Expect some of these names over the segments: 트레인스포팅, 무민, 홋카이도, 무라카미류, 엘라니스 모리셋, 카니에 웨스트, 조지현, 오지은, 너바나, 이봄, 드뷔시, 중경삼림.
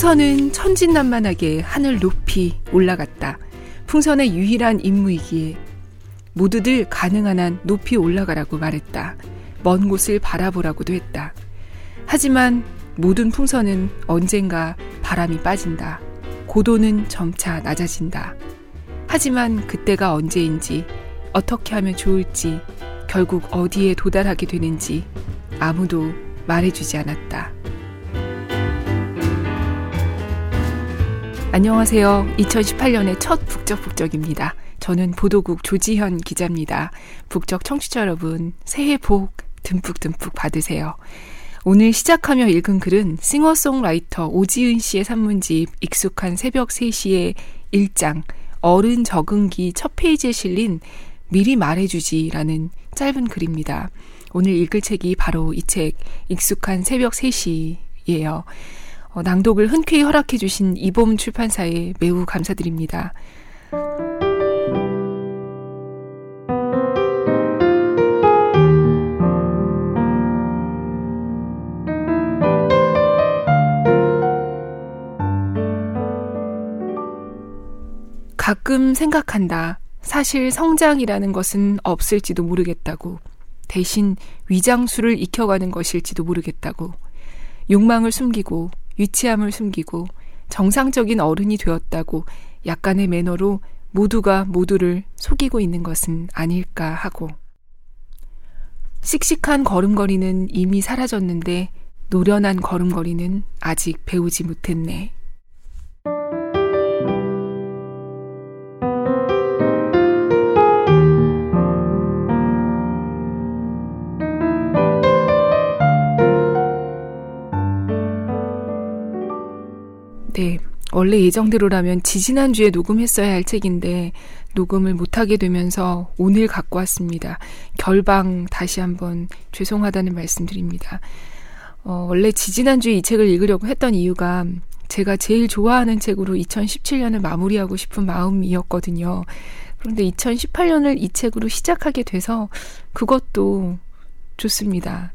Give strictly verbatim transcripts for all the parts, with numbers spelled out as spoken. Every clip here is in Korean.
풍선은 천진난만하게 하늘 높이 올라갔다. 풍선의 유일한 임무이기에 모두들 가능한 한 높이 올라가라고 말했다. 먼 곳을 바라보라고도 했다. 하지만 모든 풍선은 언젠가 바람이 빠진다. 고도는 점차 낮아진다. 하지만 그때가 언제인지, 어떻게 하면 좋을지, 결국 어디에 도달하게 되는지 아무도 말해주지 않았다. 안녕하세요. 이천십팔 년의 첫 북적북적입니다. 저는 보도국 조지현 기자입니다. 북적 청취자 여러분, 새해 복 듬뿍듬뿍 받으세요. 오늘 시작하며 읽은 글은 싱어송라이터 오지은 씨의 산문집 익숙한 새벽 세 시의 일 장 어른 적응기 첫 페이지에 실린 미리 말해주지라는 짧은 글입니다. 오늘 읽을 책이 바로 이 책 익숙한 새벽 세 시예요. 어, 낭독을 흔쾌히 허락해 주신 이봄 출판사에 매우 감사드립니다. 가끔 생각한다. 사실 성장이라는 것은 없을지도 모르겠다고. 대신 위장술을 익혀가는 것일지도 모르겠다고. 욕망을 숨기고 유치함을 숨기고 정상적인 어른이 되었다고 약간의 매너로 모두가 모두를 속이고 있는 것은 아닐까 하고. 씩씩한 걸음걸이는 이미 사라졌는데 노련한 걸음걸이는 아직 배우지 못했네. 네, 원래 예정대로라면 지지난주에 녹음했어야 할 책인데 녹음을 못하게 되면서 오늘 갖고 왔습니다. 결방 다시 한번 죄송하다는 말씀드립니다. 어, 원래 지지난주에 이 책을 읽으려고 했던 이유가 제가 제일 좋아하는 책으로 이천십칠 년을 마무리하고 싶은 마음이었거든요. 그런데 이천십팔 년을 이 책으로 시작하게 돼서 그것도 좋습니다.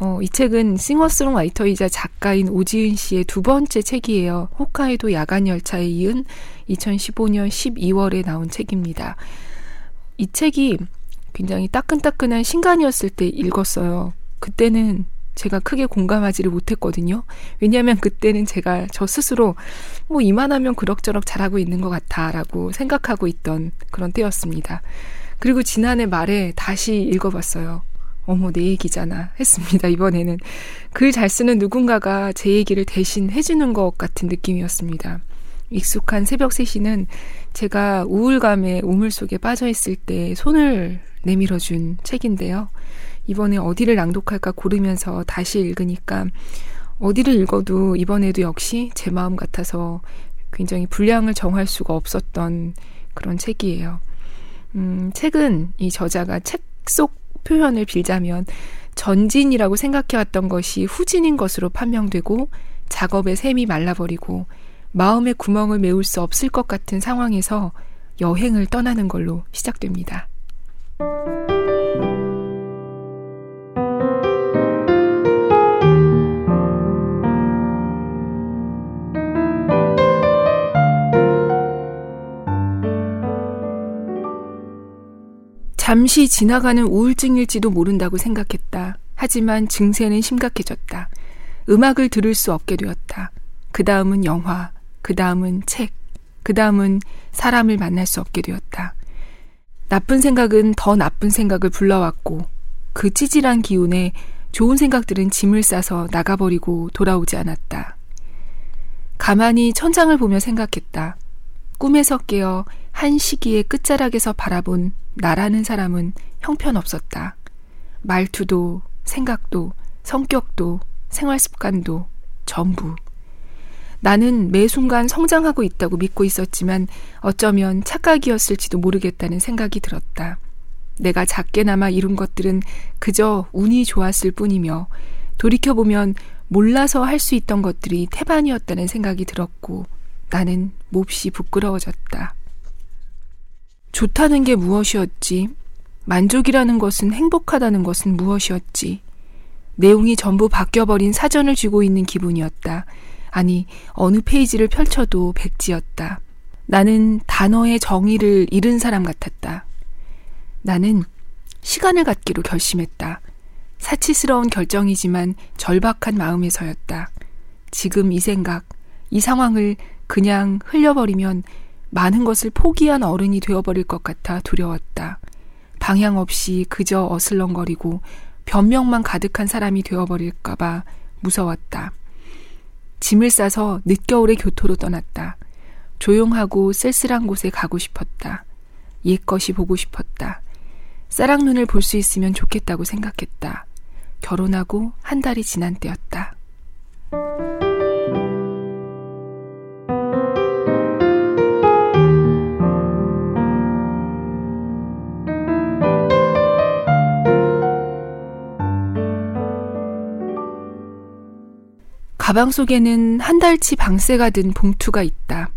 어, 이 책은 싱어송라이터이자 작가인 오지은 씨의 두 번째 책이에요. 홋카이도 야간열차에 이은 이천십오 년 십이 월에 나온 책입니다. 이 책이 굉장히 따끈따끈한 신간이었을 때 읽었어요. 그때는 제가 크게 공감하지를 못했거든요. 왜냐하면 그때는 제가 저 스스로 뭐 이만하면 그럭저럭 잘하고 있는 것 같아라고 생각하고 있던 그런 때였습니다. 그리고 지난해 말에 다시 읽어봤어요. 어머, 내 얘기잖아 했습니다. 이번에는 글 잘 쓰는 누군가가 제 얘기를 대신 해주는 것 같은 느낌이었습니다. 익숙한 새벽 세 시는 제가 우울감의 우물 속에 빠져있을 때 손을 내밀어준 책인데요. 이번에 어디를 낭독할까 고르면서 다시 읽으니까 어디를 읽어도 이번에도 역시 제 마음 같아서 굉장히 분량을 정할 수가 없었던 그런 책이에요. 음, 책은 이 저자가 책 속 표현을 빌자면 전진이라고 생각해왔던 것이 후진인 것으로 판명되고 작업의 샘이 말라버리고 마음의 구멍을 메울 수 없을 것 같은 상황에서 여행을 떠나는 걸로 시작됩니다. 잠시 지나가는 우울증일지도 모른다고 생각했다. 하지만 증세는 심각해졌다. 음악을 들을 수 없게 되었다. 그 다음은 영화, 그 다음은 책, 그 다음은 사람을 만날 수 없게 되었다. 나쁜 생각은 더 나쁜 생각을 불러왔고 그 찌질한 기운에 좋은 생각들은 짐을 싸서 나가버리고 돌아오지 않았다. 가만히 천장을 보며 생각했다. 꿈에서 깨어 한 시기의 끝자락에서 바라본 나라는 사람은 형편없었다. 말투도 생각도 성격도 생활습관도 전부. 나는 매 순간 성장하고 있다고 믿고 있었지만 어쩌면 착각이었을지도 모르겠다는 생각이 들었다. 내가 작게나마 이룬 것들은 그저 운이 좋았을 뿐이며 돌이켜보면 몰라서 할 수 있던 것들이 태반이었다는 생각이 들었고 나는 몹시 부끄러워졌다. 좋다는 게 무엇이었지? 만족이라는 것은 행복하다는 것은 무엇이었지? 내용이 전부 바뀌어버린 사전을 쥐고 있는 기분이었다. 아니 어느 페이지를 펼쳐도 백지였다. 나는 단어의 정의를 잃은 사람 같았다. 나는 시간을 갖기로 결심했다. 사치스러운 결정이지만 절박한 마음에서였다. 지금 이 생각, 이 상황을 그냥 흘려버리면 많은 것을 포기한 어른이 되어버릴 것 같아 두려웠다. 방향 없이 그저 어슬렁거리고 변명만 가득한 사람이 되어버릴까봐 무서웠다. 짐을 싸서 늦겨울의 교토로 떠났다. 조용하고 쓸쓸한 곳에 가고 싶었다. 옛것이 보고 싶었다. 사랑눈을 볼 수 있으면 좋겠다고 생각했다. 결혼하고 한 달이 지난 때였다. 가방 속에는 한 달치 방세가 든 봉투가 있다.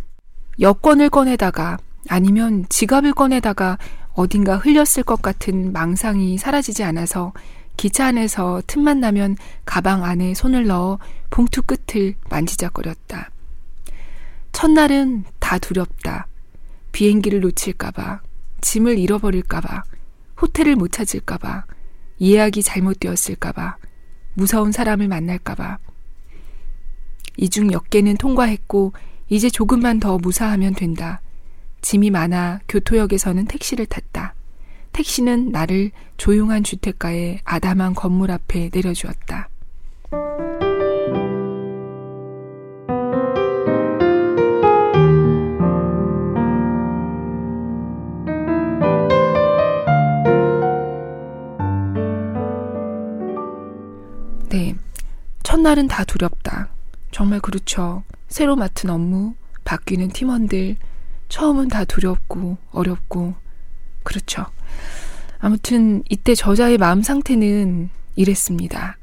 여권을 꺼내다가 아니면 지갑을 꺼내다가 어딘가 흘렸을 것 같은 망상이 사라지지 않아서 기차 안에서 틈만 나면 가방 안에 손을 넣어 봉투 끝을 만지작거렸다. 첫날은 다 두렵다. 비행기를 놓칠까봐, 짐을 잃어버릴까봐, 호텔을 못 찾을까봐, 예약이 잘못되었을까봐, 무서운 사람을 만날까봐. 이 중 몇 개는 통과했고 이제 조금만 더 무사하면 된다. 짐이 많아 교토역에서는 택시를 탔다. 택시는 나를 조용한 주택가의 아담한 건물 앞에 내려주었다. 네, 첫날은 다 두렵다. 정말 그렇죠. 새로 맡은 업무, 바뀌는 팀원들, 처음은 다 두렵고 어렵고 그렇죠. 아무튼 이때 저자의 마음 상태는 이랬습니다.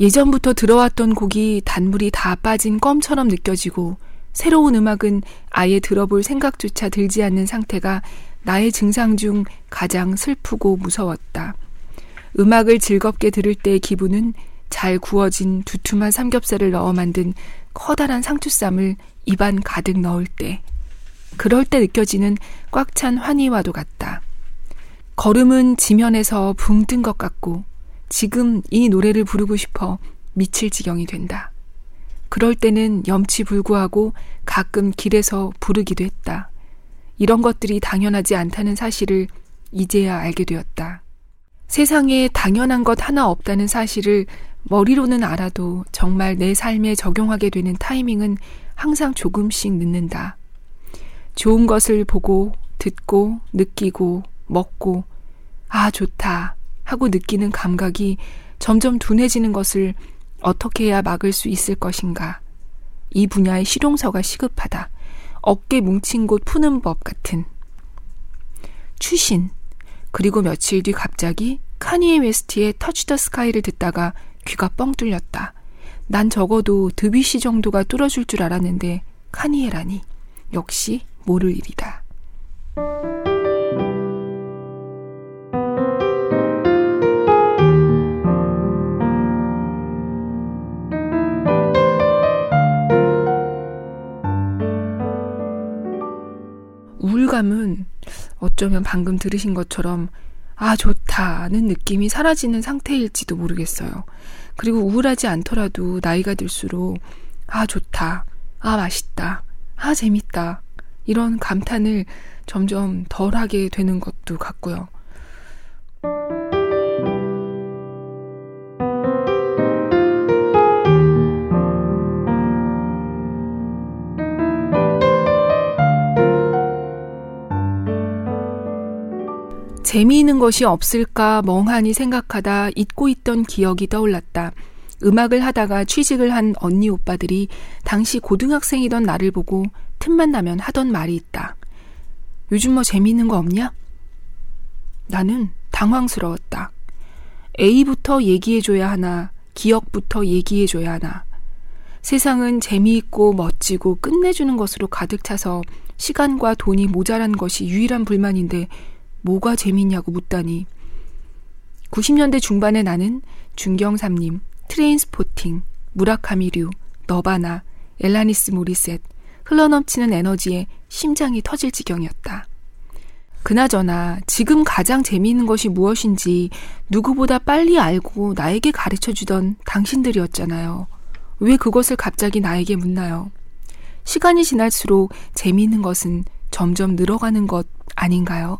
예전부터 들어왔던 곡이 단물이 다 빠진 껌처럼 느껴지고 새로운 음악은 아예 들어볼 생각조차 들지 않는 상태가 나의 증상 중 가장 슬프고 무서웠다. 음악을 즐겁게 들을 때의 기분은 잘 구워진 두툼한 삼겹살을 넣어 만든 커다란 상추쌈을 입안 가득 넣을 때, 그럴 때 느껴지는 꽉 찬 환희와도 같다. 걸음은 지면에서 붕 뜬 것 같고 지금 이 노래를 부르고 싶어 미칠 지경이 된다. 그럴 때는 염치불구하고 가끔 길에서 부르기도 했다. 이런 것들이 당연하지 않다는 사실을 이제야 알게 되었다. 세상에 당연한 것 하나 없다는 사실을 머리로는 알아도 정말 내 삶에 적용하게 되는 타이밍은 항상 조금씩 늦는다. 좋은 것을 보고 듣고 느끼고 먹고 아 좋다 하고 느끼는 감각이 점점 둔해지는 것을 어떻게 해야 막을 수 있을 것인가. 이 분야의 실용서가 시급하다. 어깨 뭉친 곳 푸는 법 같은 추신. 그리고 며칠 뒤 갑자기 카니에 웨스트의 터치 더 스카이를 듣다가 귀가 뻥 뚫렸다. 난 적어도 드뷔시 정도가 뚫어줄 줄 알았는데 카니에라니. 역시 모를 일이다. 우울감은 어쩌면 방금 들으신 것처럼 아 좋다는 느낌이 사라지는 상태일지도 모르겠어요. 그리고 우울하지 않더라도 나이가 들수록 아 좋다, 아 맛있다, 아 재밌다 이런 감탄을 점점 덜하게 되는 것도 같고요. 재미있는 것이 없을까 멍하니 생각하다 잊고 있던 기억이 떠올랐다. 음악을 하다가 취직을 한 언니 오빠들이 당시 고등학생이던 나를 보고 틈만 나면 하던 말이 있다. 요즘 뭐 재미있는 거 없냐? 나는 당황스러웠다. A부터 얘기해줘야 하나, 기억부터 얘기해줘야 하나. 세상은 재미있고 멋지고 끝내주는 것으로 가득 차서 시간과 돈이 모자란 것이 유일한 불만인데 뭐가 재미있냐고 묻다니. 구십 년대 중반에 나는 중경삼림, 트레인스포팅, 무라카미류, 너바나, 엘라니스 모리셋, 흘러넘치는 에너지에 심장이 터질 지경이었다. 그나저나 지금 가장 재미있는 것이 무엇인지 누구보다 빨리 알고 나에게 가르쳐주던 당신들이었잖아요. 왜 그것을 갑자기 나에게 묻나요? 시간이 지날수록 재미있는 것은 점점 늘어가는 것 아닌가요?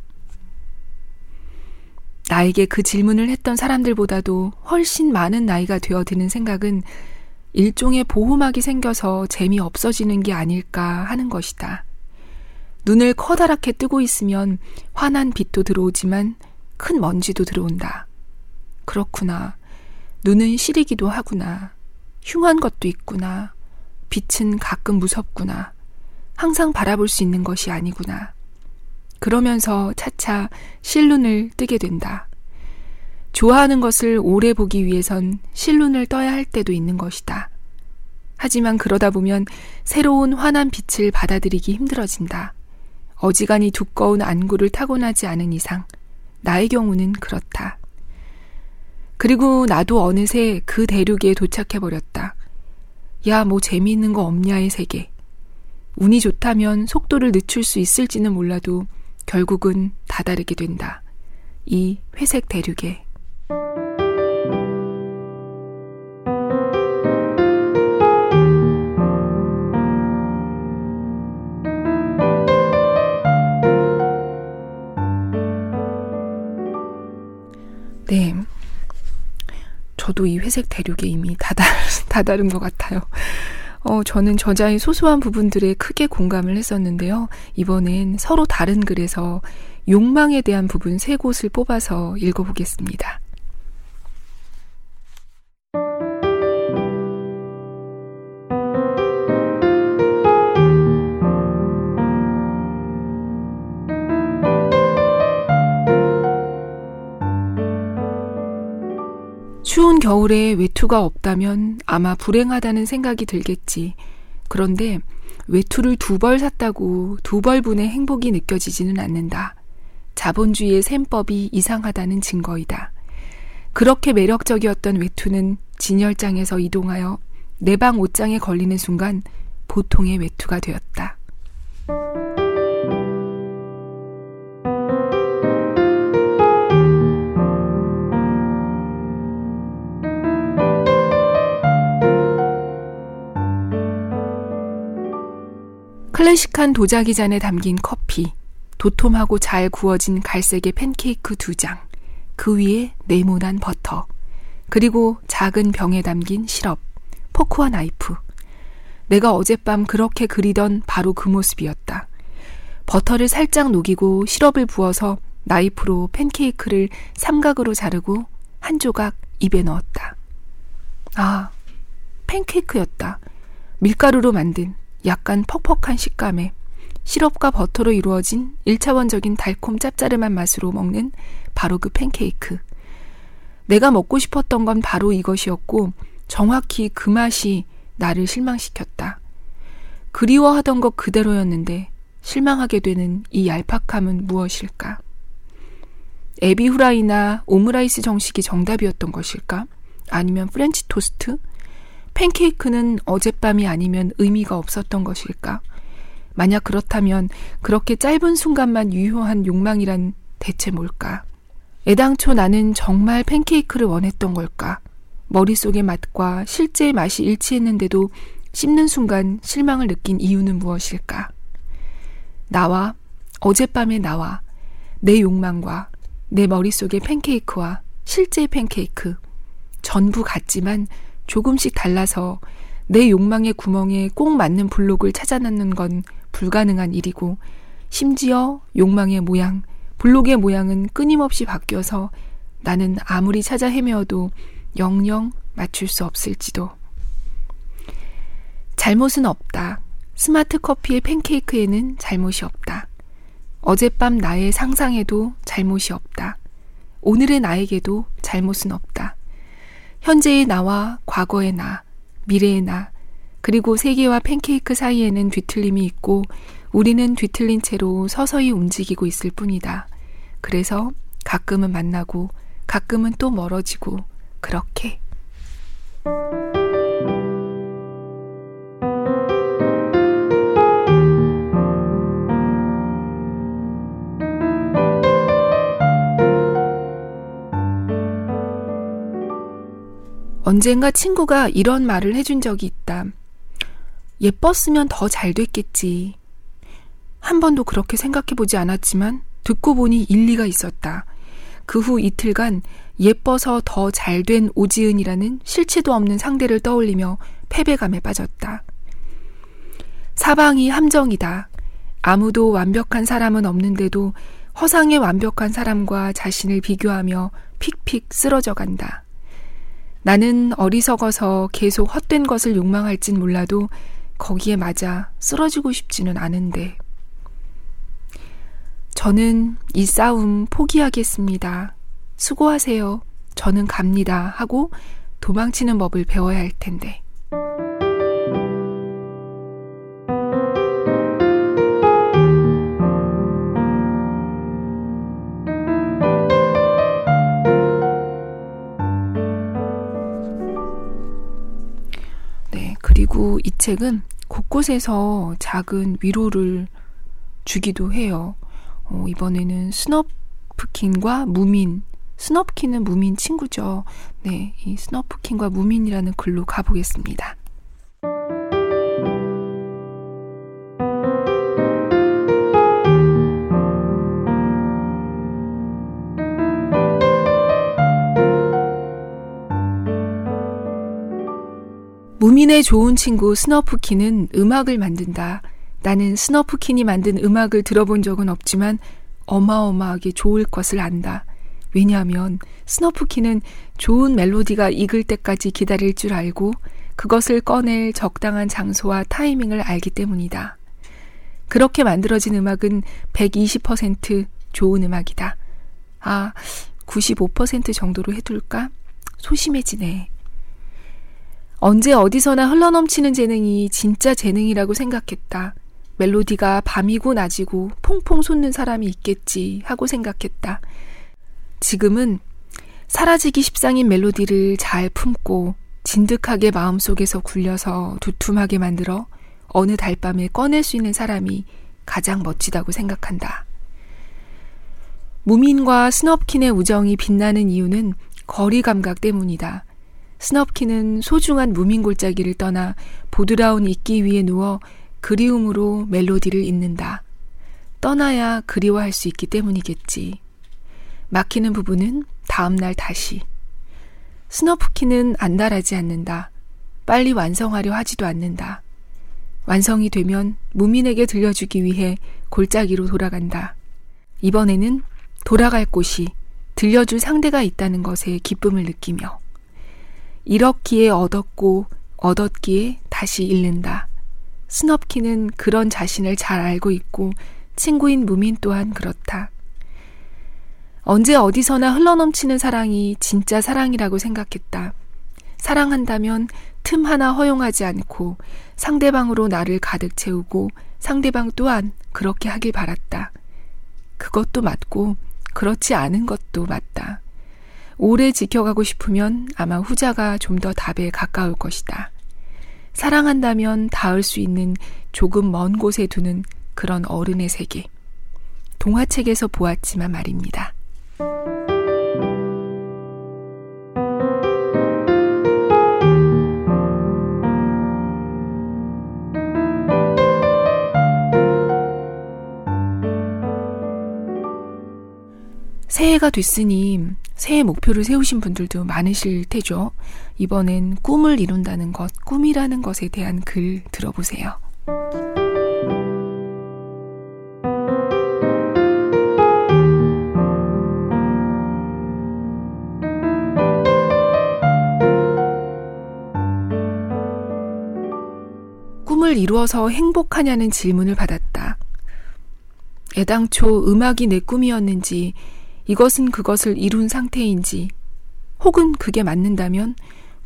나에게 그 질문을 했던 사람들보다도 훨씬 많은 나이가 되어 드는 생각은 일종의 보호막이 생겨서 재미없어지는 게 아닐까 하는 것이다. 눈을 커다랗게 뜨고 있으면 환한 빛도 들어오지만 큰 먼지도 들어온다. 그렇구나. 눈은 시리기도 하구나. 흉한 것도 있구나. 빛은 가끔 무섭구나. 항상 바라볼 수 있는 것이 아니구나. 그러면서 차차 실눈을 뜨게 된다. 좋아하는 것을 오래 보기 위해선 실눈을 떠야 할 때도 있는 것이다. 하지만 그러다 보면 새로운 환한 빛을 받아들이기 힘들어진다. 어지간히 두꺼운 안구를 타고나지 않은 이상 나의 경우는 그렇다. 그리고 나도 어느새 그 대륙에 도착해버렸다. 야, 뭐 재미있는 거 없냐의 세계. 운이 좋다면 속도를 늦출 수 있을지는 몰라도 결국은 다다르게 된다. 이 회색 대륙에. 네, 저도 이 회색 대륙에 이미 다다른, 다다른 것 같아요. 어, 저는 저자의 소소한 부분들에 크게 공감을 했었는데요. 이번엔 서로 다른 글에서 욕망에 대한 부분 세 곳을 뽑아서 읽어보겠습니다. 추운 겨울에 외투가 없다면 아마 불행하다는 생각이 들겠지. 그런데 외투를 두 벌 샀다고 두 벌분의 행복이 느껴지지는 않는다. 자본주의의 셈법이 이상하다는 증거이다. 그렇게 매력적이었던 외투는 진열장에서 이동하여 내 방 옷장에 걸리는 순간 보통의 외투가 되었다. 클래식한 도자기 잔에 담긴 커피, 도톰하고 잘 구워진 갈색의 팬케이크 두 장, 그 위에 네모난 버터, 그리고 작은 병에 담긴 시럽, 포크와 나이프. 내가 어젯밤 그렇게 그리던 바로 그 모습이었다. 버터를 살짝 녹이고 시럽을 부어서 나이프로 팬케이크를 삼각으로 자르고 한 조각 입에 넣었다. 아, 팬케이크였다. 밀가루로 만든 약간 퍽퍽한 식감에 시럽과 버터로 이루어진 일차원적인 달콤 짭짤한 맛으로 먹는 바로 그 팬케이크. 내가 먹고 싶었던 건 바로 이것이었고 정확히 그 맛이 나를 실망시켰다. 그리워하던 것 그대로였는데 실망하게 되는 이 얄팍함은 무엇일까? 에비 후라이나 오므라이스 정식이 정답이었던 것일까? 아니면 프렌치 토스트? 팬케이크는 어젯밤이 아니면 의미가 없었던 것일까? 만약 그렇다면 그렇게 짧은 순간만 유효한 욕망이란 대체 뭘까? 애당초 나는 정말 팬케이크를 원했던 걸까? 머릿속의 맛과 실제의 맛이 일치했는데도 씹는 순간 실망을 느낀 이유는 무엇일까? 나와, 어젯밤의 나와, 내 욕망과 내 머릿속의 팬케이크와 실제의 팬케이크, 전부 같지만 조금씩 달라서 내 욕망의 구멍에 꼭 맞는 블록을 찾아 넣는 건 불가능한 일이고, 심지어 욕망의 모양, 블록의 모양은 끊임없이 바뀌어서 나는 아무리 찾아 헤매어도 영영 맞출 수 없을지도. 잘못은 없다. 스마트 커피의 팬케이크에는 잘못이 없다. 어젯밤 나의 상상에도 잘못이 없다. 오늘의 나에게도 잘못은 없다. 현재의 나와 과거의 나, 미래의 나, 그리고 세기와 팬케이크 사이에는 뒤틀림이 있고 우리는 뒤틀린 채로 서서히 움직이고 있을 뿐이다. 그래서 가끔은 만나고 가끔은 또 멀어지고 그렇게. 언젠가 친구가 이런 말을 해준 적이 있다. 예뻤으면 더 잘 됐겠지. 한 번도 그렇게 생각해보지 않았지만 듣고 보니 일리가 있었다. 그 후 이틀간 예뻐서 더 잘 된 오지은이라는 실체도 없는 상대를 떠올리며 패배감에 빠졌다. 사방이 함정이다. 아무도 완벽한 사람은 없는데도 허상의 완벽한 사람과 자신을 비교하며 픽픽 쓰러져간다. 나는 어리석어서 계속 헛된 것을 욕망할진 몰라도 거기에 맞아 쓰러지고 싶지는 않은데. 저는 이 싸움 포기하겠습니다. 수고하세요. 저는 갑니다. 하고 도망치는 법을 배워야 할 텐데. 그리고 이 책은 곳곳에서 작은 위로를 주기도 해요. 어, 이번에는 스너프킨과 무민, 스너프킨은 무민 친구죠. 네, 이 스너프킨과 무민이라는 글로 가보겠습니다. 무민의 좋은 친구 스너프킨은 음악을 만든다. 나는 스너프킨이 만든 음악을 들어본 적은 없지만 어마어마하게 좋을 것을 안다. 왜냐하면 스너프킨은 좋은 멜로디가 익을 때까지 기다릴 줄 알고 그것을 꺼낼 적당한 장소와 타이밍을 알기 때문이다. 그렇게 만들어진 음악은 백이십 퍼센트 좋은 음악이다. 아, 구십오 퍼센트 정도로 해둘까? 소심해지네. 언제 어디서나 흘러넘치는 재능이 진짜 재능이라고 생각했다. 멜로디가 밤이고 낮이고 퐁퐁 솟는 사람이 있겠지 하고 생각했다. 지금은 사라지기 십상인 멜로디를 잘 품고 진득하게 마음속에서 굴려서 두툼하게 만들어 어느 달밤에 꺼낼 수 있는 사람이 가장 멋지다고 생각한다. 무민과 스너프킨의 우정이 빛나는 이유는 거리 감각 때문이다. 스너프킨은 소중한 무민 골짜기를 떠나 보드라운 이끼 위에 누워 그리움으로 멜로디를 읽는다. 떠나야 그리워할 수 있기 때문이겠지. 막히는 부분은 다음날 다시. 스너프킨은 안달하지 않는다. 빨리 완성하려 하지도 않는다. 완성이 되면 무민에게 들려주기 위해 골짜기로 돌아간다. 이번에는 돌아갈 곳이, 들려줄 상대가 있다는 것에 기쁨을 느끼며. 잃었기에 얻었고 얻었기에 다시 잃는다. 스너프킨은 그런 자신을 잘 알고 있고 친구인 무민 또한 그렇다. 언제 어디서나 흘러넘치는 사랑이 진짜 사랑이라고 생각했다. 사랑한다면 틈 하나 허용하지 않고 상대방으로 나를 가득 채우고 상대방 또한 그렇게 하길 바랐다. 그것도 맞고 그렇지 않은 것도 맞다. 오래 지켜가고 싶으면 아마 후자가 좀 더 답에 가까울 것이다. 사랑한다면 닿을 수 있는 조금 먼 곳에 두는 그런 어른의 세계. 동화책에서 보았지만 말입니다. 새해가 됐으니 새해 목표를 세우신 분들도 많으실 테죠. 이번엔 꿈을 이룬다는 것, 꿈이라는 것에 대한 글 들어보세요. 꿈을 이루어서 행복하냐는 질문을 받았다. 애당초 음악이 내 꿈이었는지, 이것은 그것을 이룬 상태인지, 혹은 그게 맞는다면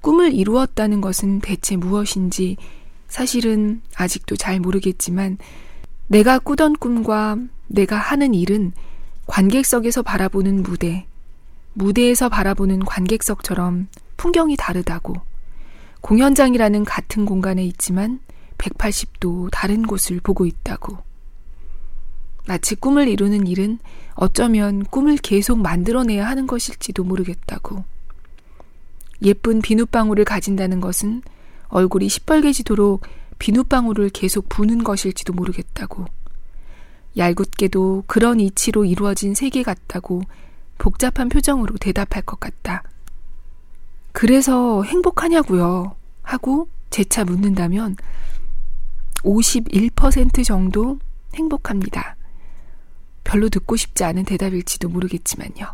꿈을 이루었다는 것은 대체 무엇인지 사실은 아직도 잘 모르겠지만 내가 꾸던 꿈과 내가 하는 일은 관객석에서 바라보는 무대, 무대에서 바라보는 관객석처럼 풍경이 다르다고. 공연장이라는 같은 공간에 있지만 백팔십 도 다른 곳을 보고 있다고. 마치 꿈을 이루는 일은 어쩌면 꿈을 계속 만들어내야 하는 것일지도 모르겠다고. 예쁜 비눗방울을 가진다는 것은 얼굴이 시뻘개지도록 비눗방울을 계속 부는 것일지도 모르겠다고. 얄궂게도 그런 이치로 이루어진 세계 같다고 복잡한 표정으로 대답할 것 같다. 그래서 행복하냐고요? 하고 재차 묻는다면 오십일 퍼센트 정도 행복합니다. 별로 듣고 싶지 않은 대답일지도 모르겠지만요.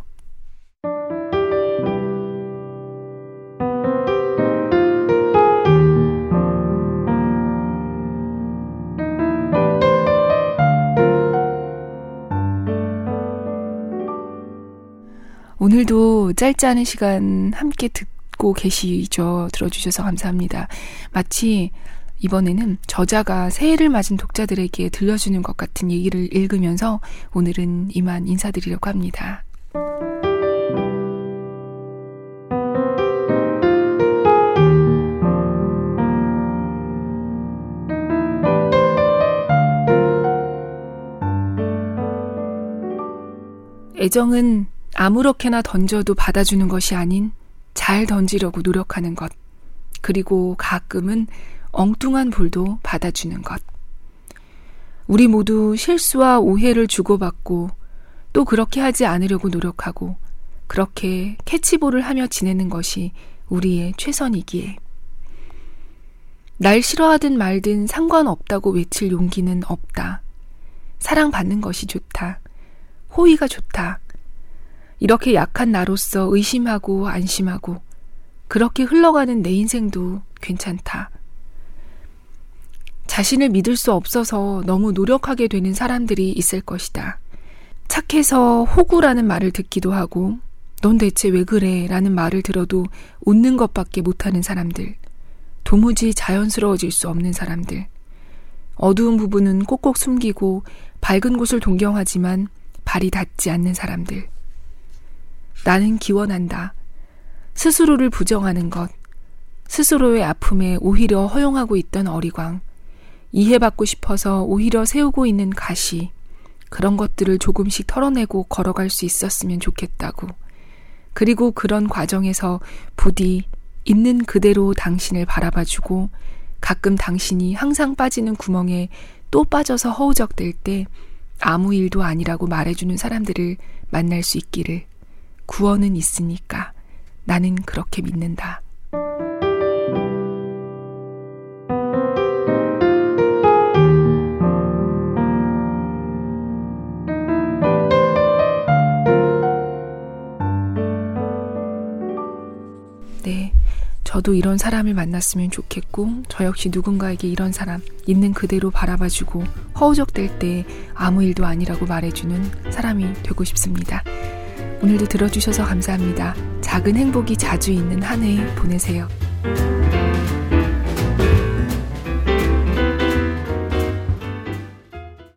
오늘도 짧지 않은 시간 함께 듣고 계시죠? 들어주셔서 감사합니다. 마치 이번에는 저자가 새해를 맞은 독자들에게 들려주는 것 같은 얘기를 읽으면서 오늘은 이만 인사드리려고 합니다. 애정은 아무렇게나 던져도 받아주는 것이 아닌 잘 던지려고 노력하는 것. 그리고 가끔은 엉뚱한 볼도 받아주는 것. 우리 모두 실수와 오해를 주고받고 또 그렇게 하지 않으려고 노력하고 그렇게 캐치볼을 하며 지내는 것이 우리의 최선이기에. 날 싫어하든 말든 상관없다고 외칠 용기는 없다. 사랑받는 것이 좋다. 호의가 좋다. 이렇게 약한 나로서 의심하고 안심하고 그렇게 흘러가는 내 인생도 괜찮다. 자신을 믿을 수 없어서 너무 노력하게 되는 사람들이 있을 것이다. 착해서 호구라는 말을 듣기도 하고 넌 대체 왜 그래? 라는 말을 들어도 웃는 것밖에 못하는 사람들. 도무지 자연스러워질 수 없는 사람들. 어두운 부분은 꼭꼭 숨기고 밝은 곳을 동경하지만 발이 닿지 않는 사람들. 나는 기원한다. 스스로를 부정하는 것, 스스로의 아픔에 오히려 허용하고 있던 어리광, 이해받고 싶어서 오히려 세우고 있는 가시, 그런 것들을 조금씩 털어내고 걸어갈 수 있었으면 좋겠다고. 그리고 그런 과정에서 부디 있는 그대로 당신을 바라봐주고 가끔 당신이 항상 빠지는 구멍에 또 빠져서 허우적댈 때 아무 일도 아니라고 말해주는 사람들을 만날 수 있기를. 구원은 있으니까 나는 그렇게 믿는다. 네, 저도 이런 사람을 만났으면 좋겠고 저 역시 누군가에게 이런 사람 있는 그대로 바라봐주고 허우적댈 때 아무 일도 아니라고 말해주는 사람이 되고 싶습니다. 오늘도 들어주셔서 감사합니다. 작은 행복이 자주 있는 한 해 보내세요.